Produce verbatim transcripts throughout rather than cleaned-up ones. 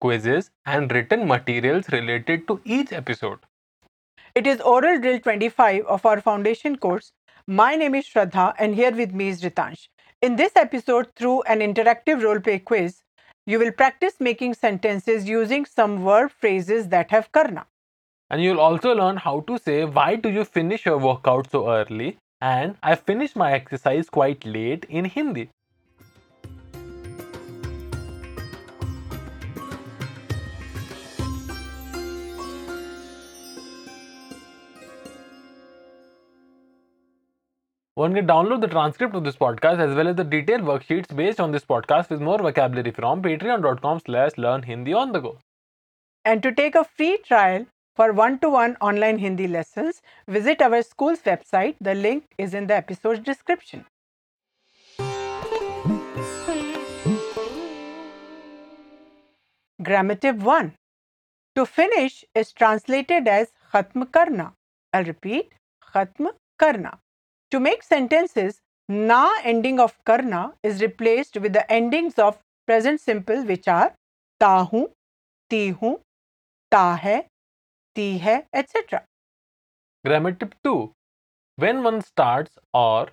quizzes and written materials related to each episode. It is oral drill twenty-five of our foundation course. My name is Shraddha and here with me is Ritansh. In this episode, through an interactive role-play quiz, you will practice making sentences using some verb phrases that have karnā. And you'll also learn how to say, why do you finish your workout so early? And I finished my exercise quite late in Hindi. One can download the transcript of this podcast as well as the detailed worksheets based on this podcast with more vocabulary from patreon.com slash learn Hindi on the go. And to take a free trial for one-to-one online Hindi lessons, visit our school's website. The link is in the episode's description. Grammar tip one. To finish is translated as khatm karna. I'll repeat, khatm karna. To make sentences, na ending of karna is replaced with the endings of present simple, which are ta hu, ti hu, ta hai, ti hai, et cetera. Grammar tip two. When one starts or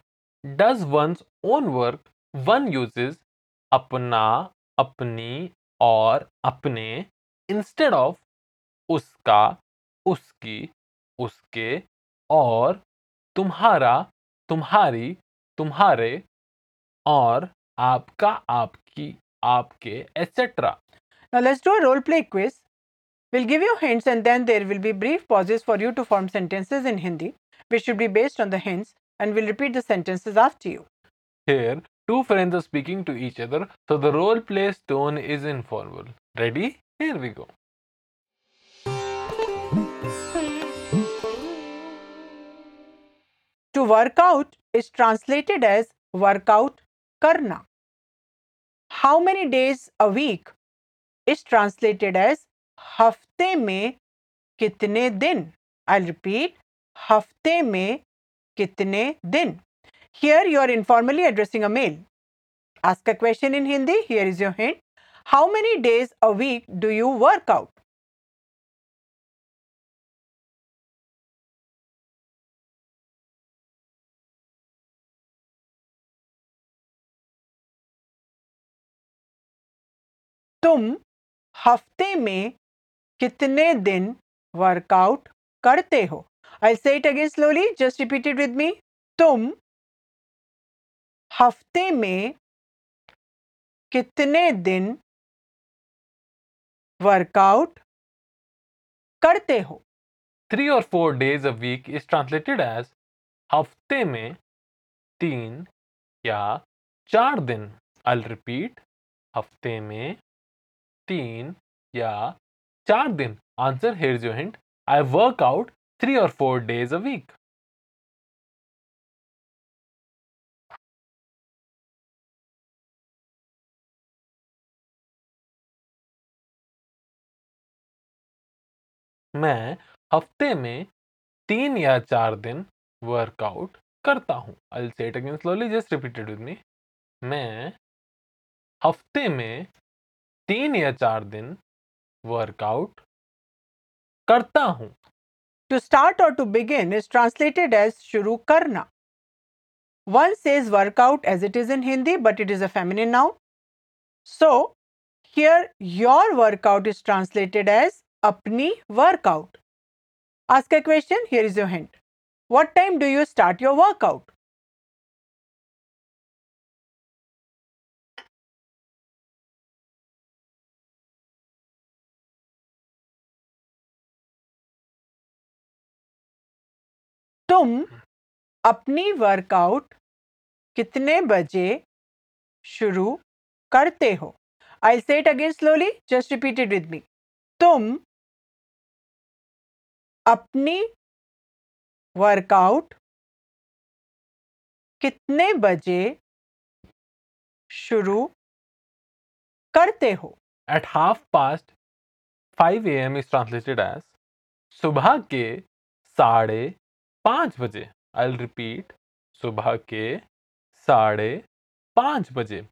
does one's own work, one uses apna, apni or apne instead of uska, uski, uske or tumhara, तुम्हारी, तुम्हारे और आपका, आपकी, आपके, et cetera. Now let's do a role play quiz. We'll give you hints and then there will be brief pauses for you to form sentences in Hindi, which should be based on the hints, and we'll repeat the sentences after you. Here, two friends are speaking to each other, so the role play's tone is informal. Ready? Here we go. To work out is translated as workout karna. How many days a week is translated as hafte mein kitne din. I'll repeat, hafte mein kitne din. Here you are informally addressing a male. Ask a question in Hindi. Here is your hint. How many days a week do you work out? तुम हफ्ते में कितने दिन workout करते हो? I'll say it again slowly. Just repeat it with me. तुम हफ्ते में कितने दिन वर्कआउट करते हो? Three or four days a week is translated as हफ्ते में तीन या चार दिन. I'll repeat. हफ्ते में तीन या चार दिन. Answer, here's your hint. I work out three or four days a week. मैं हफ्ते में तीन या चार दिन वर्कआउट करता हूँ. I'll say it again slowly. Just repeat it with me. मैं हफ्ते में तीन या चार दिन वर्कआउट करता हूँ. To start or to begin is translated as शुरू करना. One says workout as it is in Hindi, but it is a feminine noun. So, here your workout is translated as अपनी workout. Ask a question. Here is your hint. What time do you start your workout? तुम अपनी workout कितने बजे शुरू करते हो? I'll say it again slowly. Just repeat it with me. तुम अपनी वर्कआउट कितने बजे शुरू करते हो? At half past five a.m. is translated as सुबह के साढ़े पाँच बजे. I'll repeat, सुबह के साढ़े पाँच बजे.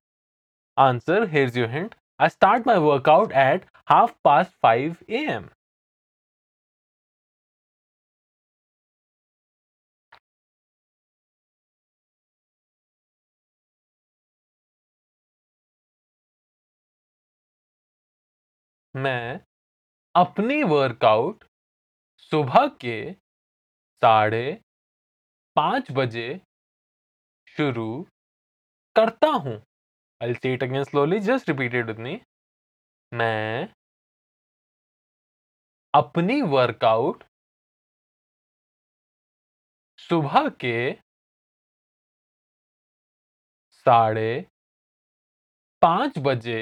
Answer, here's your hint. I start my workout at half past five a.m. मैं अपनी वर्कआउट सुबह के साढ़े पाँच बजे शुरू करता हूँ. I'll say it again slowly, just repeat it with me. मैं अपनी वर्कआउट सुबह के साढ़े पाँच बजे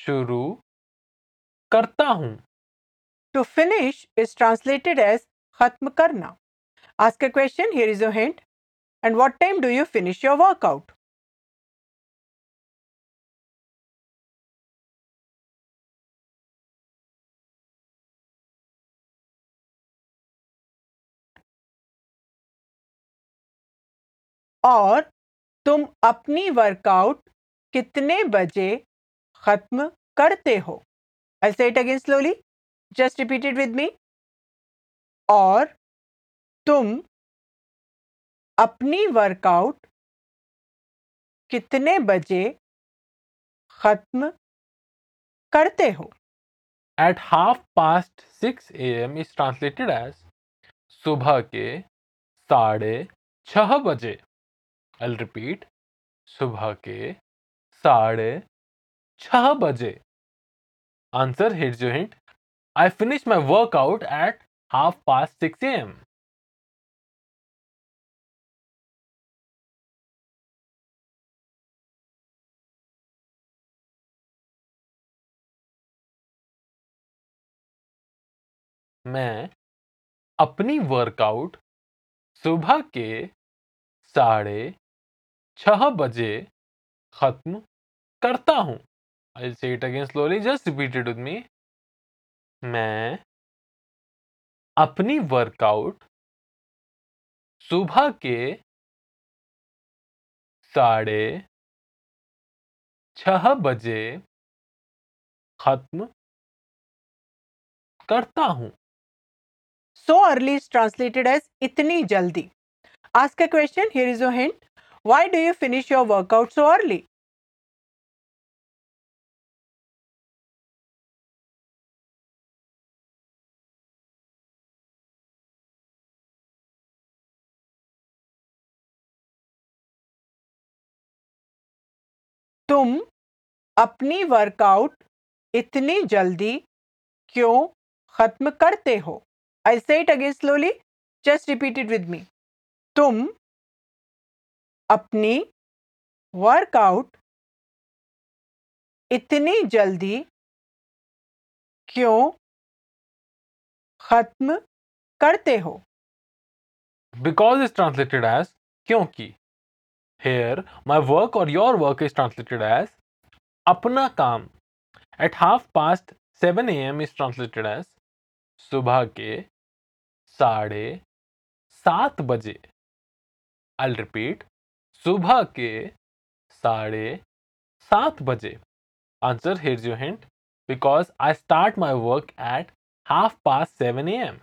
शुरू करता हूँ. To finish is translated as खत्म करना. Ask a question, here is your hint. And what time do you finish your workout? और तुम अपनी वर्कआउट कितने बजे खत्म करते हो? I'll say it again slowly. Just repeat it with me. और तुम अपनी वर्कआउट कितने बजे खत्म करते हो? At half past six a.m. is translated as सुबह के साढ़े छह बजे. I'll repeat, सुबह के साढ़े छह बजे. Answer, here's your hint. I finish my workout at half past six a.m. मैं अपनी वर्कआउट सुबह के साढ़े छह बजे खत्म करता हूँ. I'll say it again slowly, just repeat it with me. मैं अपनी वर्कआउट सुबह के साढ़े छह बजे खत्म करता हूँ. So early is translated as इतनी जल्दी. Ask a question, here is your hint. Why do you finish your workout so early? तुम अपनी वर्कआउट इतनी जल्दी क्यों खत्म करते हो? I'll say it again slowly. Just repeat it with me. तुम अपनी वर्कआउट इतनी जल्दी क्यों खत्म करते हो? Because it's translated as क्योंकि. Here, my work or your work is translated as अपना काम. At half past seven a.m. is translated as सुबह के साढ़े सात बजे. I'll repeat, सुबह के साढ़े सात बजे. Answer, here's your hint. Because I start my work at half past seven a.m.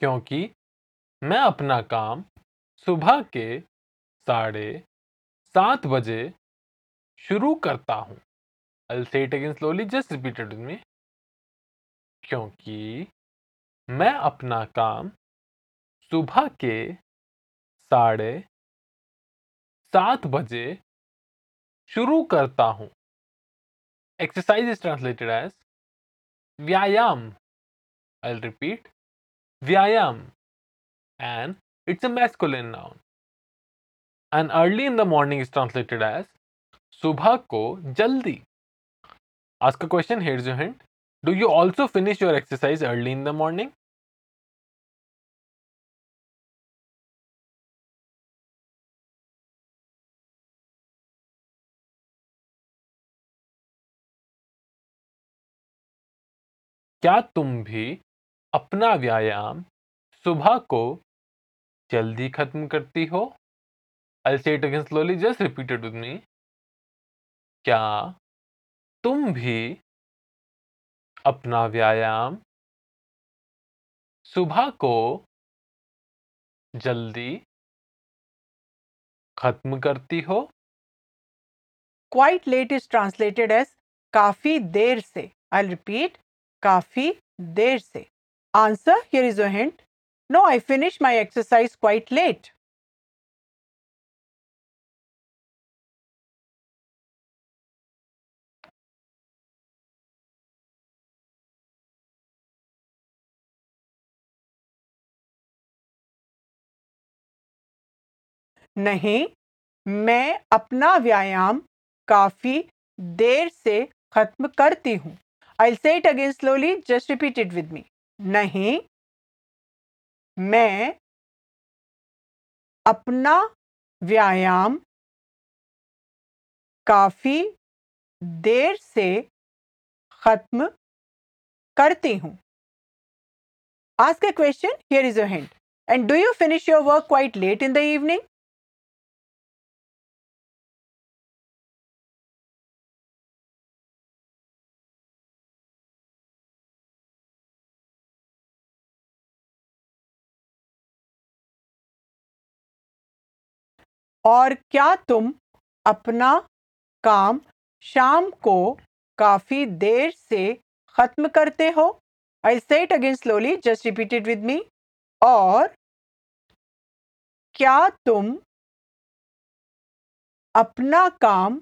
क्योंकि मैं अपना काम सुबह के साढ़े सात बजे शुरू करता हूँ. I'll say it again slowly, just repeat it with me. क्योंकि मैं अपना काम सुबह के साढ़े सात बजे शुरू करता हूँ. Exercise is translated as व्यायाम. I'll repeat. Vyayam. And it's a masculine noun. And early in the morning is translated as Subha ko jaldi. Ask a question, here's your hint. Do you also finish your exercise early in the morning? क्या तुम भी अपना व्यायाम सुबह को जल्दी खत्म करती हो? I'll say it again slowly, just repeat it with me. क्या तुम भी अपना व्यायाम सुबह को जल्दी खत्म करती हो? Quite late is translated as काफी देर से. I'll repeat. काफी देर से. Answer, here is your hint. No, I finish my exercise quite late. नहीं, मैं अपना व्यायाम काफी देर से खत्म करती हूँ. I'll say it again slowly, just repeat it with me. नहीं, मैं अपना व्यायाम काफी देर से खत्म करती हूँ. Ask a question, here is your hint. And do you finish your work quite late in the evening? और क्या तुम अपना काम शाम को काफी देर से खत्म करते हो? I'll say it again slowly, just repeat it with me. और क्या तुम अपना काम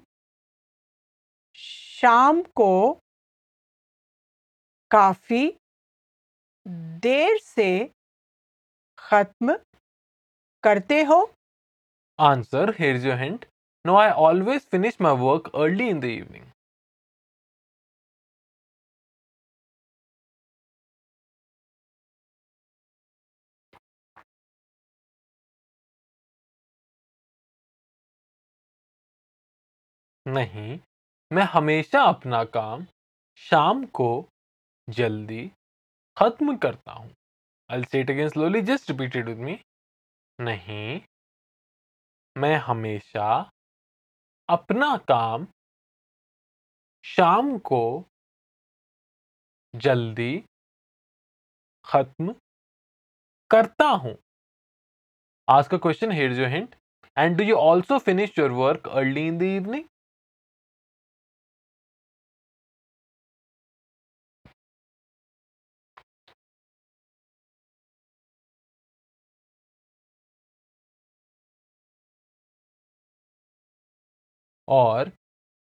शाम को काफी देर से खत्म करते हो? Answer, here's your hint. No, I always finish my work early in the evening. नहीं, मैं हमेशा अपना काम शाम को जल्दी खत्म करता हूँ. I'll say it again slowly, just repeat it with me. नहीं, मैं हमेशा अपना काम शाम को जल्दी खत्म करता हूँ. Ask a question, here's your hint. And do you also finish your work early in the evening? और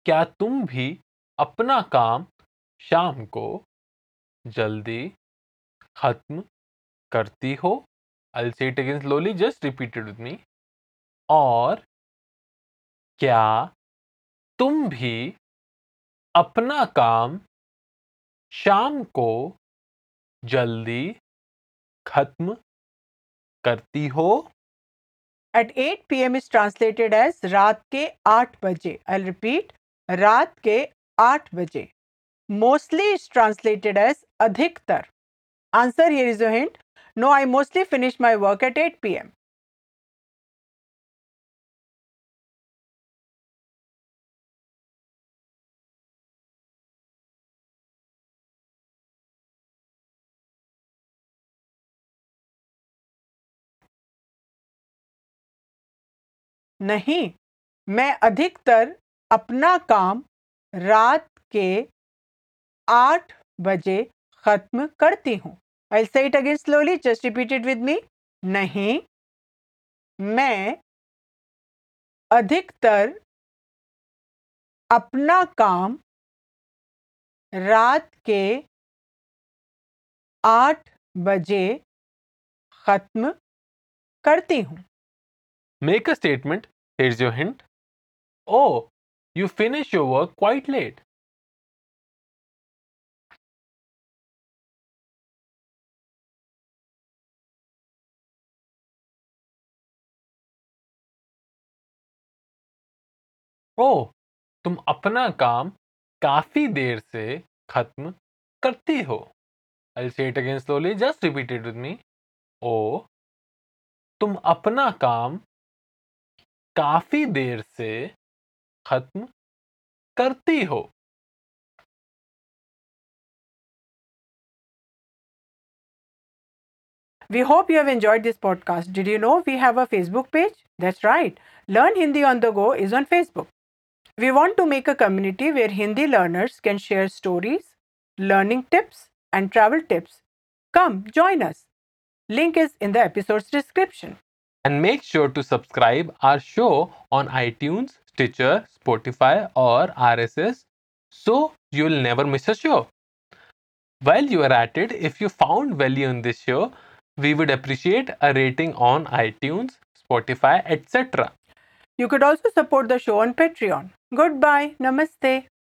क्या तुम भी अपना काम शाम को जल्दी खत्म करती हो? I'll say it again slowly, just repeat it with me. और क्या तुम भी अपना काम शाम को जल्दी खत्म करती हो? At eight p.m. is translated as रात के आठ बजे. I'll repeat, रात के आठ बजे. Mostly is translated as अधिकतर. Answer, here is your hint. No, I mostly finish my work at eight p.m. नहीं, मैं अधिकतर अपना काम रात के आठ बजे खत्म करती हूँ. I'll say it again slowly, just repeat it with me. नहीं, मैं अधिकतर अपना काम रात के आठ बजे खत्म करती हूँ। Make a statement, here's your hint. Oh you finish your work quite late. ओ तुम अपना काम काफी देर से खत्म करती हो। I'll say it again slowly, just repeat it with me. ओ तुम अपना काम काफी देर से खत्म करती हो। We hope you have enjoyed this podcast. Did you know we have a Facebook page? That's right. Learn Hindi on the Go is on Facebook. We want to make a community where Hindi learners can share stories, learning tips, and travel tips. Come, join us. Link is in the episode's description. And make sure to subscribe our show on iTunes, Stitcher, Spotify, or R S S so you'll never miss a show. While you are at it, if you found value in this show, we would appreciate a rating on iTunes, Spotify, et cetera. You could also support the show on Patreon. Goodbye. Namaste.